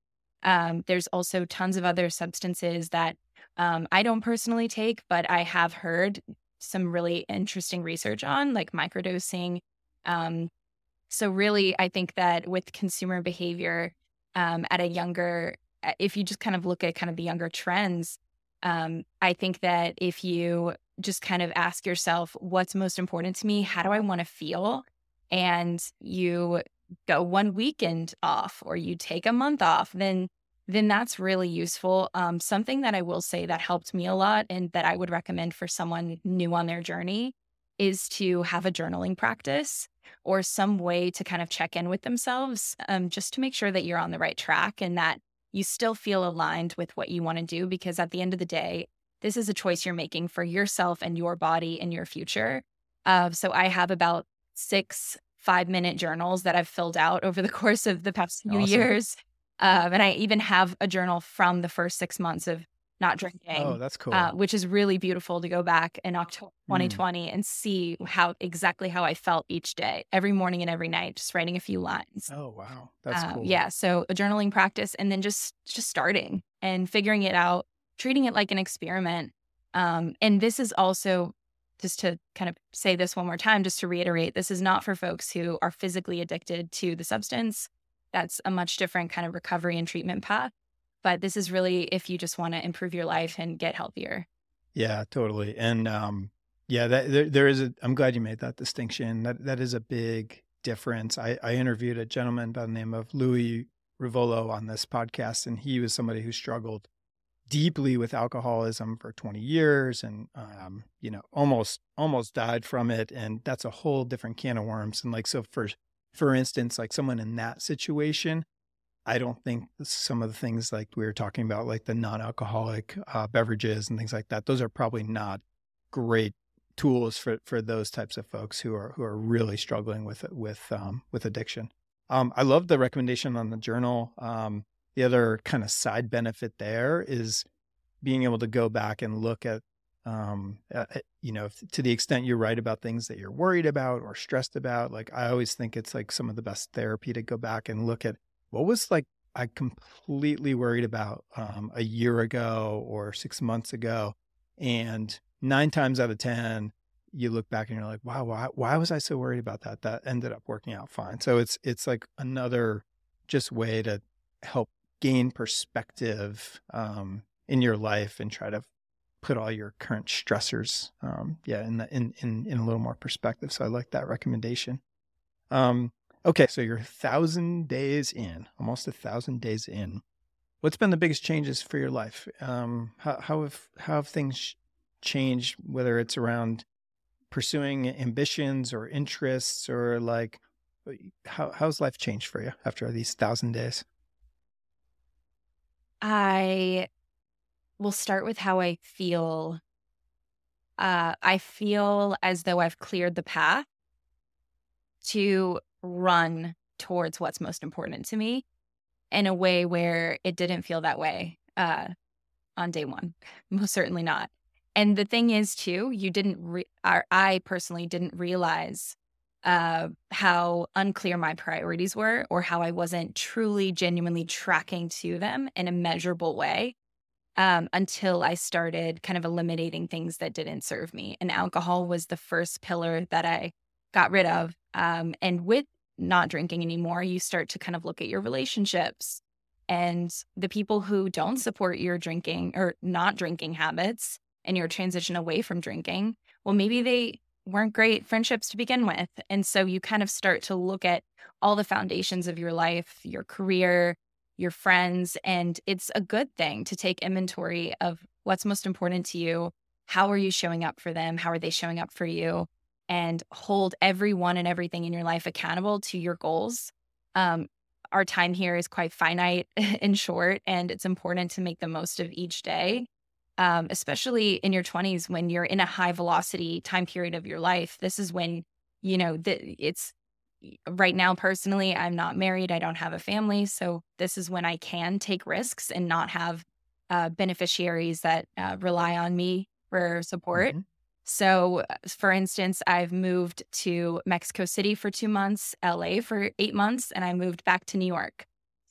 Um, there's also tons of other substances that um, I don't personally take, but I have heard some really interesting research on, like microdosing. Um, so really, I think that with consumer behavior um, at a younger, if you just kind of look at kind of the younger trends, um, I think that if you just kind of ask yourself, what's most important to me? How do I want to feel? And you go one weekend off or you take a month off, then then that's really useful. Um, something that I will say that helped me a lot and that I would recommend for someone new on their journey is to have a journaling practice or some way to kind of check in with themselves, um, just to make sure that you're on the right track and that you still feel aligned with what you want to do. Because at the end of the day, this is a choice you're making for yourself and your body and your future. Uh, so I have about six five-minute journals that I've filled out over the course of the past few awesome. years. Um, and I even have a journal from the first six months of not drinking. Oh, that's cool. Uh, which is really beautiful to go back in October twenty twenty mm. and see how exactly how I felt each day, every morning and every night, just writing a few lines. Oh, wow. That's um, cool. Yeah. So a journaling practice and then just just starting and figuring it out, treating it like an experiment. Um, and this is also, just to kind of say this one more time, just to reiterate, this is not for folks who are physically addicted to the substance. That's a much different kind of recovery and treatment path. But this is really if you just want to improve your life and get healthier. Yeah, totally. And um, yeah, that, there, there is a, I'm glad you made that distinction. That That is a big difference. I, I interviewed a gentleman by the name of Louis Rivolo on this podcast, and he was somebody who struggled deeply with alcoholism for twenty years and, um, you know, almost, almost died from it. And that's a whole different can of worms. And like, so for, for instance, like someone in that situation, I don't think some of the things like we were talking about, like the non-alcoholic uh, beverages and things like that, those are probably not great tools for, for those types of folks who are, who are really struggling with, with, um, with addiction. Um, I love the recommendation on the journal. Um, The other kind of side benefit there is being able to go back and look at, um, at, you know, if, to the extent you write about things that you're worried about or stressed about. Like I always think it's like some of the best therapy to go back and look at what was like I completely worried about um, a year ago or six months ago, and nine times out of ten, you look back and you're like, wow, why, why was I so worried about that? That ended up working out fine. So it's, it's like another just way to help gain perspective um, in your life and try to put all your current stressors, um, yeah, in, the, in, in, in a little more perspective. So I like that recommendation. Um, okay. So you're a thousand days in, almost a thousand days in. What's been the biggest changes for your life? Um, how, how have, how have things changed, whether it's around pursuing ambitions or interests, or like how, how's life changed for you after these thousand days? I will start with how I feel. Uh, I feel as though I've cleared the path to run towards what's most important to me in a way where it didn't feel that way uh, on day one. Most certainly not. And the thing is, too, you didn't, re- I personally didn't realize uh, how unclear my priorities were, or how I wasn't truly, genuinely tracking to them in a measurable way um, until I started kind of eliminating things that didn't serve me. And alcohol was the first pillar that I got rid of. Um, and with not drinking anymore, you start to kind of look at your relationships and the people who don't support your drinking or not drinking habits and your transition away from drinking. Well, maybe they weren't great friendships to begin with. And so you kind of start to look at all the foundations of your life, your career, your friends, and it's a good thing to take inventory of what's most important to you. How are you showing up for them? How are they showing up for you? And hold everyone and everything in your life accountable to your goals. Um, our time here is quite finite and short, and it's important to make the most of each day, um, especially in your twenties when you're in a high velocity time period of your life. This is when, you know, th- it's right now personally, I'm not married. I don't have a family. So this is when I can take risks and not have uh, beneficiaries that uh, rely on me for support. Mm-hmm. So, for instance, I've moved to Mexico City for two months, L A for eight months, and I moved back to New York.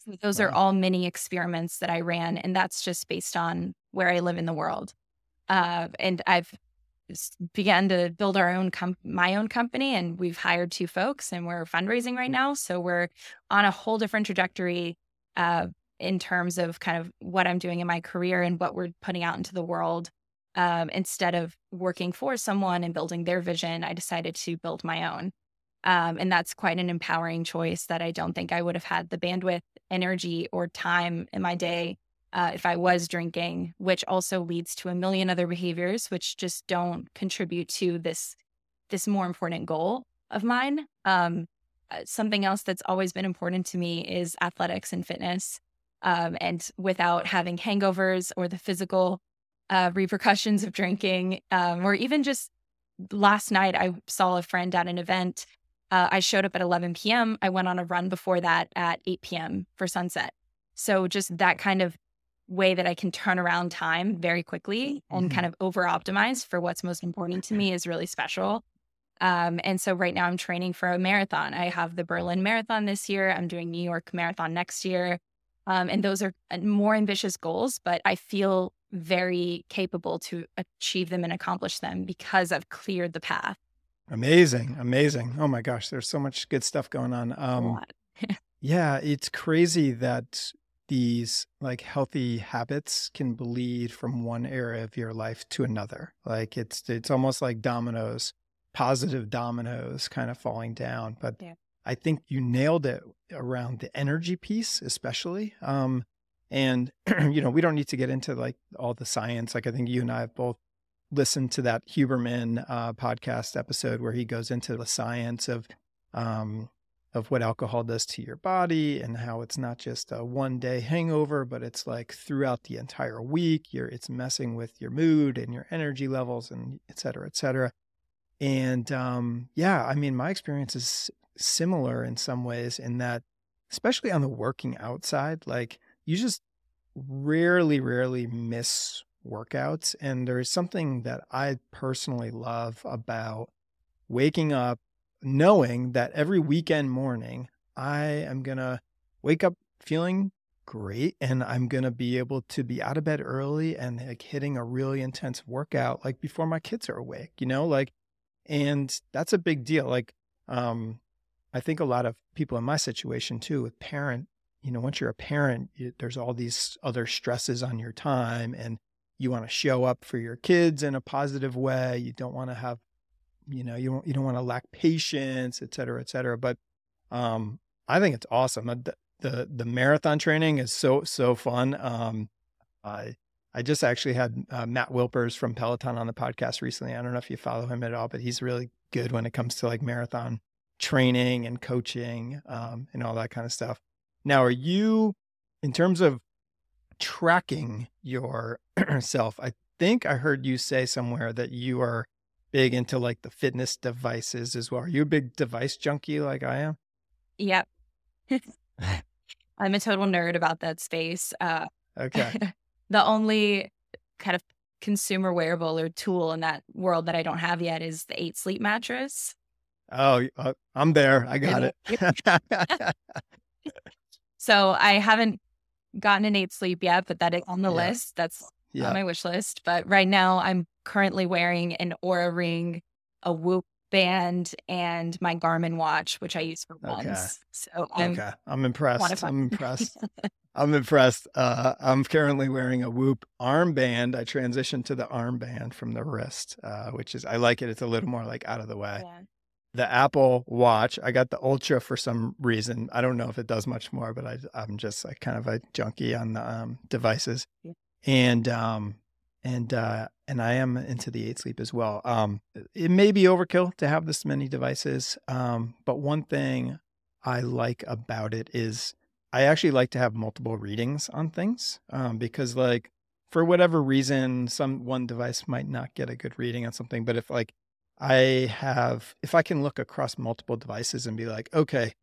So those wow. are all mini experiments that I ran, and that's just based on where I live in the world. Uh, and I've began to build our own com- my own company, and we've hired two folks, and we're fundraising right now. So we're on a whole different trajectory uh, in terms of kind of what I'm doing in my career and what we're putting out into the world. Um, instead of working for someone and building their vision, I decided to build my own. Um, and that's quite an empowering choice that I don't think I would have had the bandwidth, energy, or time in my day uh, if I was drinking, which also leads to a million other behaviors, which just don't contribute to this, this more important goal of mine. Um, something else that's always been important to me is athletics and fitness. Um, and without having hangovers or the physical Uh, repercussions of drinking, um, or even just last night, I saw a friend at an event. Uh, I showed up at eleven p.m. I went on a run before that at eight p.m. for sunset. So just that kind of way that I can turn around time very quickly and mm-hmm. kind of over-optimize for what's most important to me is really special. Um, and so right now I'm training for a marathon. I have the Berlin Marathon this year. I'm doing New York Marathon next year. Um, and those are more ambitious goals, but I feel very capable to achieve them and accomplish them because I've cleared the path. Amazing. Amazing. Oh my gosh. There's so much good stuff going on. Um, a lot. Yeah. It's crazy that these like healthy habits can bleed from one area of your life to another. Like it's, it's almost like dominoes, positive dominoes kind of falling down. But yeah. I think you nailed it around the energy piece, especially, um, and, you know, we don't need to get into like all the science. Like I think you and I have both listened to that Huberman uh, podcast episode where he goes into the science of, um, of what alcohol does to your body and how it's not just a one day hangover, but it's like throughout the entire week you're, it's messing with your mood and your energy levels and et cetera, et cetera. And, um, yeah, I mean, my experience is similar in some ways in that, especially on the working outside, like, you just rarely, rarely miss workouts. And there's something that I personally love about waking up, knowing that every weekend morning, I am going to wake up feeling great and I'm going to be able to be out of bed early and like hitting a really intense workout, like before my kids are awake, you know, like And that's a big deal. Like, um, I think a lot of people in my situation too, with parent, you know, once you're a parent, you, there's all these other stresses on your time, and you want to show up for your kids in a positive way. You don't want to have, you know, you don't, you don't want to lack patience, et cetera, et cetera. But, um, I think it's awesome. The, the, the marathon training is so, so fun. Um, I, I just actually had uh, Matt Wilpers from Peloton on the podcast recently. I don't know if you follow him at all, but he's really good when it comes to like marathon training and coaching, um, and all that kind of stuff. Now, are you, in terms of tracking yourself, I think I heard you say somewhere that you are big into like the fitness devices as well. Are you a big device junkie like I am? Yep. I'm a total nerd about that space. Uh, okay. The only kind of consumer wearable or tool in that world that I don't have yet is the Eight Sleep mattress. Oh, uh, I'm there. I got it. So I haven't gotten an Eight Sleep yet, but that is on the yeah. list. That's yeah. on my wish list. But right now I'm currently wearing an Oura ring, a Whoop band, and my Garmin watch, which I use for okay. once. So I'm, okay. I'm impressed. I'm impressed. I'm impressed. Uh, I'm currently wearing a Whoop armband. I transitioned to the armband from the wrist, uh, which is, I like it. It's a little more like out of the way. Yeah. The Apple Watch, I got the Ultra for some reason. I don't know if it does much more, but I, I'm just like kind of a junkie on the um, devices. Yeah. And, um, and, uh, and I am into the Eight Sleep as well. Um, it may be overkill to have this many devices. Um, but one thing I like about it is I actually like to have multiple readings on things, um, because like for whatever reason, some one device might not get a good reading on something. But if like I have, if I can look across multiple devices and be like, okay,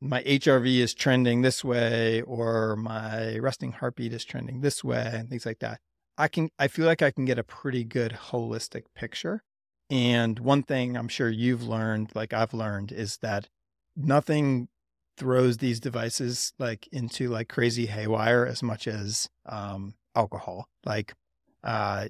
my H R V is trending this way, or my resting heartbeat is trending this way, and things like that, I can, I feel like I can get a pretty good holistic picture. And one thing I'm sure you've learned, like I've learned, is that nothing throws these devices like into like crazy haywire as much as, um, alcohol. Like, uh,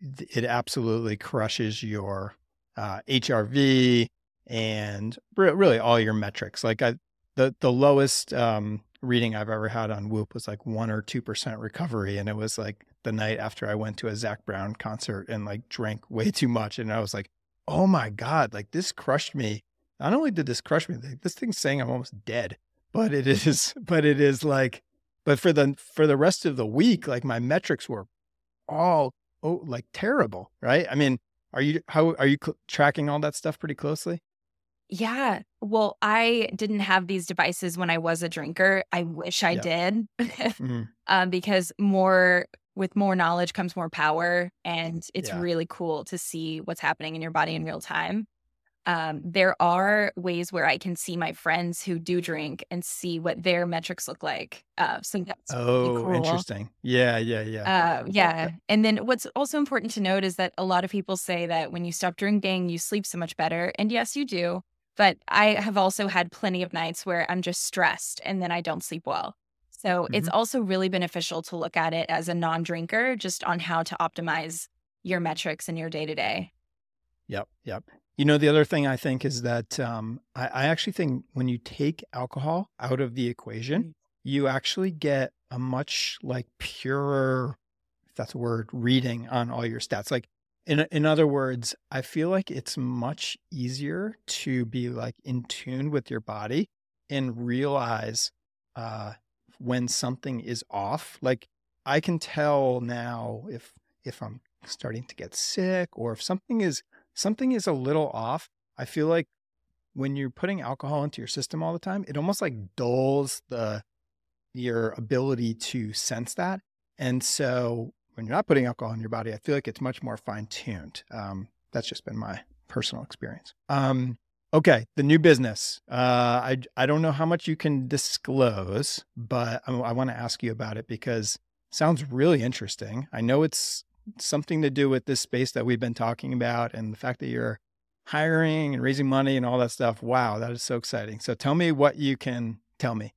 it absolutely crushes your uh, H R V and re- really all your metrics. Like I, the the lowest um, reading I've ever had on Whoop was like one or two percent recovery, and it was like the night after I went to a Zac Brown concert and like drank way too much, and I was like, oh my god, like this crushed me. Not only did this crush me, like, this thing's saying I'm almost dead, but it is, but it is like, but for the for the rest of the week, like my metrics were all. Oh, like terrible, right? I mean, are you, how are you cl- tracking all that stuff pretty closely? Yeah. Well, I didn't have these devices when I was a drinker. I wish I yeah. did mm-hmm. um, because more, with more knowledge comes more power, and it's yeah. really cool to see what's happening in your body in real time. Um, there are ways where I can see my friends who do drink and see what their metrics look like. Uh, so that's oh, really cool. Interesting. Yeah, yeah, yeah. Uh, yeah. And then what's also important to note is that a lot of people say that when you stop drinking, you sleep so much better. And yes, you do. But I have also had plenty of nights where I'm just stressed and then I don't sleep well. So mm-hmm. it's also really beneficial to look at it as a non-drinker, just on how to optimize your metrics in your day-to-day. Yep, yep. You know, the other thing I think is that um, I, I actually think when you take alcohol out of the equation, you actually get a much like purer, if that's a word, reading on all your stats. Like in in other words, I feel like it's much easier to be like in tune with your body and realize uh, when something is off. Like I can tell now if if I'm starting to get sick or if something is Something is a little off. I feel like when you're putting alcohol into your system all the time, it almost like dulls the your ability to sense that. And so when you're not putting alcohol in your body, I feel like it's much more fine-tuned. Um, that's just been my personal experience. Um, okay, the new business. Uh, I I don't know how much you can disclose, but I, I want to ask you about it because it sounds really interesting. I know it's something to do with this space that we've been talking about, and the fact that you're hiring and raising money and all that stuff. Wow, that is so exciting. So tell me what you can tell me.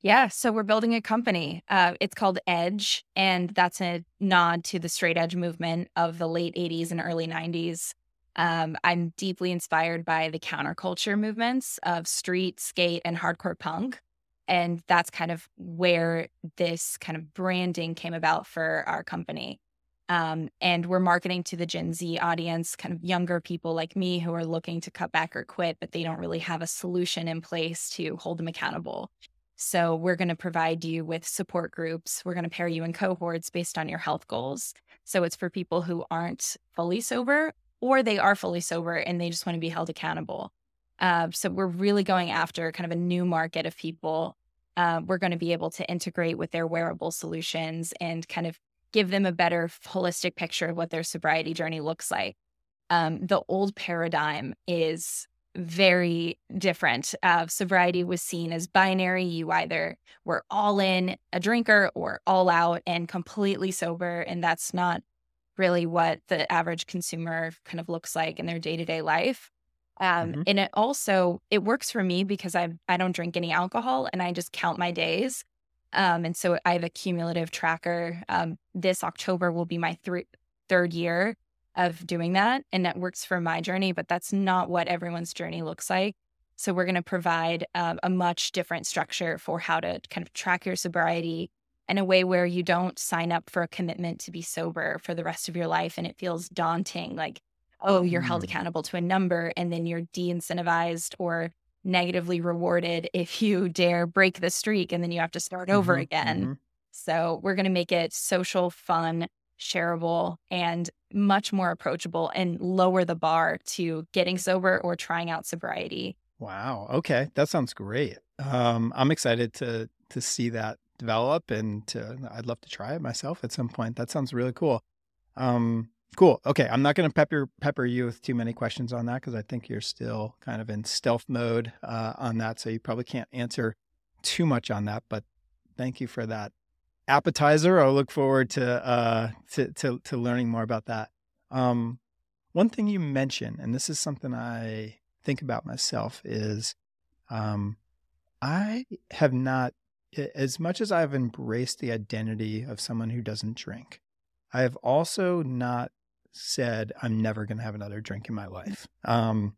Yeah. So we're building a company. Uh, it's called Edge, and that's a nod to the straight edge movement of the late eighties and early nineties. Um, I'm deeply inspired by the counterculture movements of street, skate, and hardcore punk. And that's kind of where this kind of branding came about for our company. Um, and we're marketing to the Gen Z audience, kind of younger people like me who are looking to cut back or quit, but they don't really have a solution in place to hold them accountable. So we're going to provide you with support groups. We're going to pair you in cohorts based on your health goals. So it's for people who aren't fully sober, or they are fully sober and they just want to be held accountable. Uh, so we're really going after kind of a new market of people. Uh, we're going to be able to integrate with their wearable solutions and kind of give them a better holistic picture of what their sobriety journey looks like. Um, the old paradigm is very different. Uh, sobriety was seen as binary. You either were all in, a drinker, or all out and completely sober. And that's not really what the average consumer kind of looks like in their day-to-day life. Um, mm-hmm. And it also, it works for me because I I don't drink any alcohol and I just count my days. Um, and so I have a cumulative tracker. Um, this October will be my th- third year of doing that. And that works for my journey, but that's not what everyone's journey looks like. So we're going to provide um, a much different structure for how to kind of track your sobriety in a way where you don't sign up for a commitment to be sober for the rest of your life. And it feels daunting, like, oh, you're mm-hmm. held accountable to a number and then you're de-incentivized or negatively rewarded if you dare break the streak, and then you have to start over mm-hmm, again. Mm-hmm. So we're going to make it social, fun, shareable, and much more approachable, and lower the bar to getting sober or trying out sobriety. Wow. Okay. That sounds great. Um, I'm excited to to see that develop, and to, I'd love to try it myself at some point. That sounds really cool. Um, Cool. Okay. I'm not going to pepper pepper you with too many questions on that because I think you're still kind of in stealth mode uh, on that. So you probably can't answer too much on that, but thank you for that appetizer. I'll look forward to uh, to, to, to learning more about that. Um, one thing you mentioned, and this is something I think about myself, is um, I have not, as much as I've embraced the identity of someone who doesn't drink, I have also not said I'm never going to have another drink in my life. Um,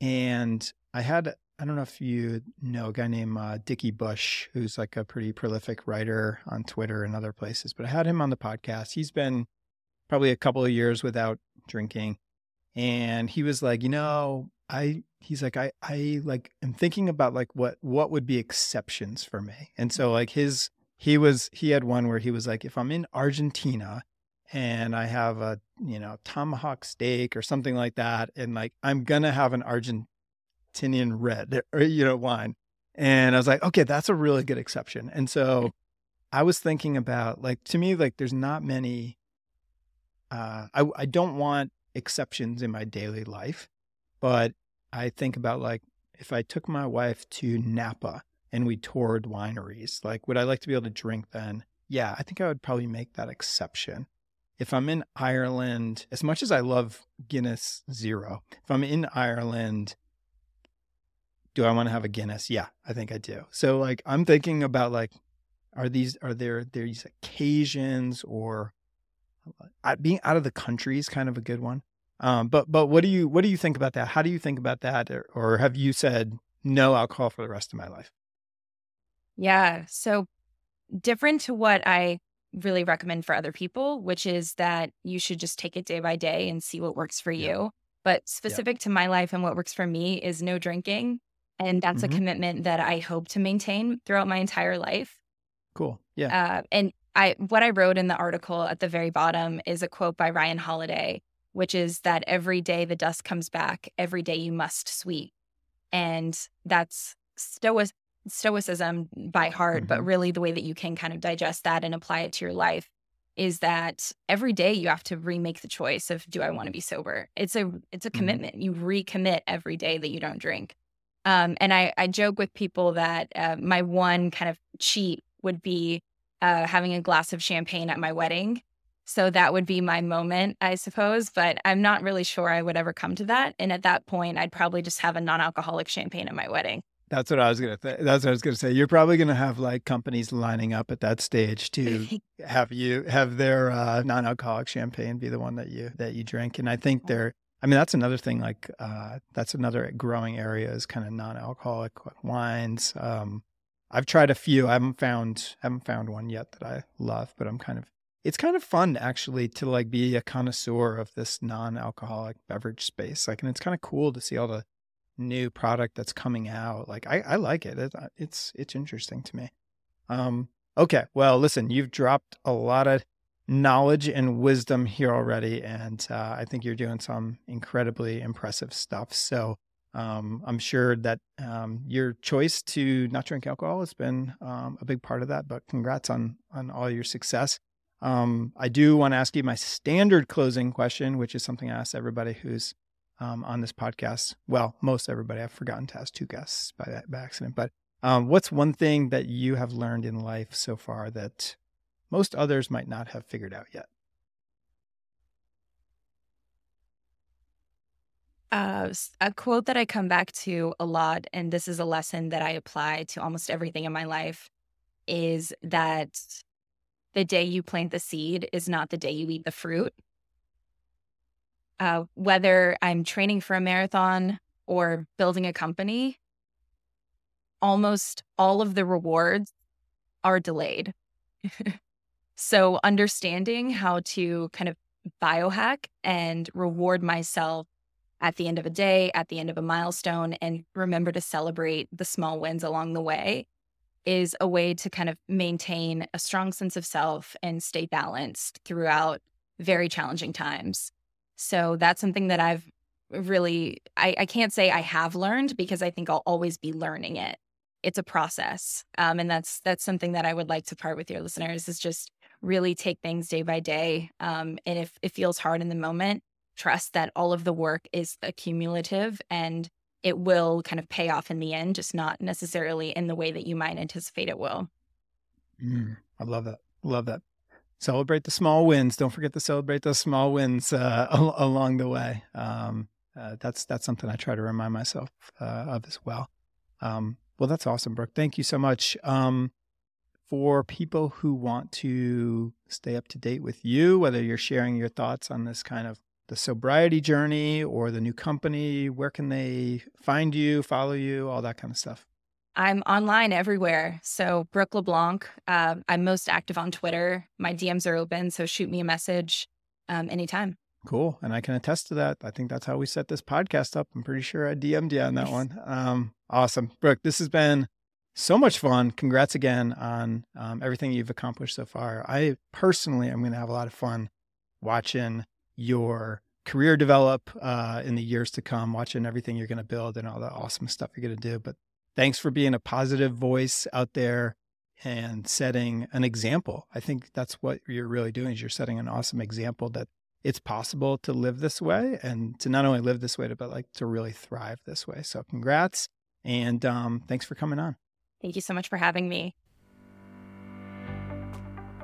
and I had, I don't know if you know a guy named uh, Dickie Bush, who's like a pretty prolific writer on Twitter and other places, but I had him on the podcast. He's been probably a couple of years without drinking. And he was like, you know, I, he's like, I, I like, I'm thinking about like what, what would be exceptions for me. And so like his, he was, he had one where he was like, if I'm in Argentina and I have a, you know, tomahawk steak or something like that, and like, I'm going to have an Argentinian red, or, you know, wine. And I was like, okay, that's a really good exception. And so I was thinking about like, to me, like there's not many, uh, I, I don't want exceptions in my daily life, but I think about like, if I took my wife to Napa and we toured wineries, like, would I like to be able to drink then? Yeah, I think I would probably make that exception. If I'm in Ireland, as much as I love Guinness Zero, if I'm in Ireland, do I want to have a Guinness? Yeah, I think I do. So like, I'm thinking about like, are these, are there these occasions, or being out of the country is kind of a good one. Um, but, but what do you, what do you think about that? How do you think about that? Or, or have you said no alcohol for the rest of my life? Yeah. So different to what I really recommend for other people, which is that you should just take it day by day and see what works for yeah. you. But specific yeah. to my life and what works for me is no drinking. And that's mm-hmm. a commitment that I hope to maintain throughout my entire life. Cool. Yeah. Uh, and I, what I wrote in the article at the very bottom is a quote by Ryan Holiday, which is that every day the dust comes back, every day you must sweep. And that's stoic. Stoicism by heart, mm-hmm. but really the way that you can kind of digest that and apply it to your life is that every day you have to remake the choice of, do I want to be sober? It's a it's a mm-hmm. commitment. You recommit every day that you don't drink. Um, and I, I joke with people that uh, my one kind of cheat would be uh, having a glass of champagne at my wedding. So that would be my moment, I suppose, but I'm not really sure I would ever come to that. And at that point, I'd probably just have a non-alcoholic champagne at my wedding. That's what I was going to th- that's what I was going to say. You're probably going to have like companies lining up at that stage to have you have their uh, non-alcoholic champagne be the one that you that you drink. And I think there I mean, that's another thing, like, uh, that's another growing area is kind of non-alcoholic wines. Um, I've tried a few. I haven't found, haven't found one yet that I love, but I'm kind of, it's kind of fun actually to like be a connoisseur of this non-alcoholic beverage space. Like, and it's kind of cool to see all the new product that's coming out. Like, I, I like it. it. It's, it's interesting to me. Um, okay. Well, listen, you've dropped a lot of knowledge and wisdom here already. And uh, I think you're doing some incredibly impressive stuff. So um, I'm sure that um, your choice to not drink alcohol has been um, a big part of that, but congrats on, on all your success. Um, I do want to ask you my standard closing question, which is something I ask everybody who's um, on this podcast. Well, most everybody. I've forgotten to ask two guests by, that, by accident, but um, what's one thing that you have learned in life so far that most others might not have figured out yet? Uh, a quote that I come back to a lot, and this is a lesson that I apply to almost everything in my life, is that the day you plant the seed is not the day you eat the fruit. Uh, whether I'm training for a marathon or building a company, almost all of the rewards are delayed. So understanding how to kind of biohack and reward myself at the end of a day, at the end of a milestone, and remember to celebrate the small wins along the way is a way to kind of maintain a strong sense of self and stay balanced throughout very challenging times. So that's something that I've really, I, I can't say I have learned, because I think I'll always be learning it. It's a process. Um, and that's that's something that I would like to part with your listeners, is just really take things day by day. Um, and if it feels hard in the moment, trust that all of the work is accumulative and it will kind of pay off in the end, just not necessarily in the way that you might anticipate it will. Mm, I love that. Love that. Celebrate the small wins. Don't forget to celebrate those small wins uh, al- along the way. Um, uh, that's that's something I try to remind myself uh, of as well. Um, Well, that's awesome, Brooke. Thank you so much. Um, for people who want to stay up to date with you, whether you're sharing your thoughts on this kind of the sobriety journey or the new company, where can they find you, follow you, all that kind of stuff? I'm online everywhere. So Brooke LeBlanc, uh, I'm most active on Twitter. My D Ms are open, so shoot me a message um, anytime. Cool. And I can attest to that. I think that's how we set this podcast up. I'm pretty sure I D M'd you on that one. Um, awesome. Brooke, this has been so much fun. Congrats again on um, everything you've accomplished so far. I personally am going to have a lot of fun watching your career develop uh, in the years to come, watching everything you're going to build and all the awesome stuff you're going to do. But thanks for being a positive voice out there and setting an example. I think that's what you're really doing, is you're setting an awesome example that it's possible to live this way, and to not only live this way, but like to really thrive this way. So congrats. And um, thanks for coming on. Thank you so much for having me.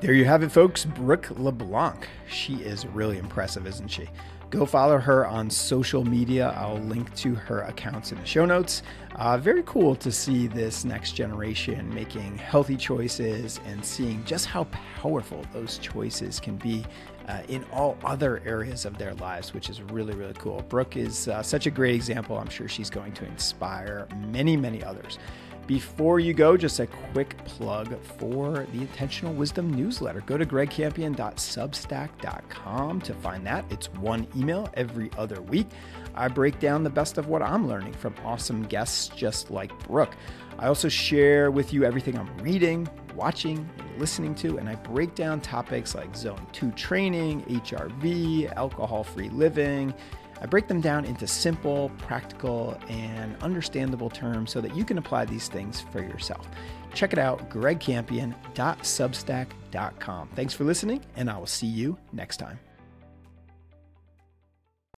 There you have it, folks. Brooke LeBlanc. She is really impressive, isn't she? Go follow her on social media. I'll link to her accounts in the show notes. Uh, very cool to see this next generation making healthy choices and seeing just how powerful those choices can be uh, in all other areas of their lives, which is really, really cool. Brooke is uh, such a great example. I'm sure she's going to inspire many, many others. Before you go, just a quick plug for the Intentional Wisdom newsletter. Go to greg campion dot substack dot com to find that. It's one email every other week. I break down the best of what I'm learning from awesome guests just like Brooke. I also share with you everything I'm reading, watching, and listening to, and I break down topics like Zone two training, H R V, alcohol-free living. I break them down into simple, practical, and understandable terms so that you can apply these things for yourself. Check it out, greg campion dot substack dot com. Thanks for listening, and I will see you next time.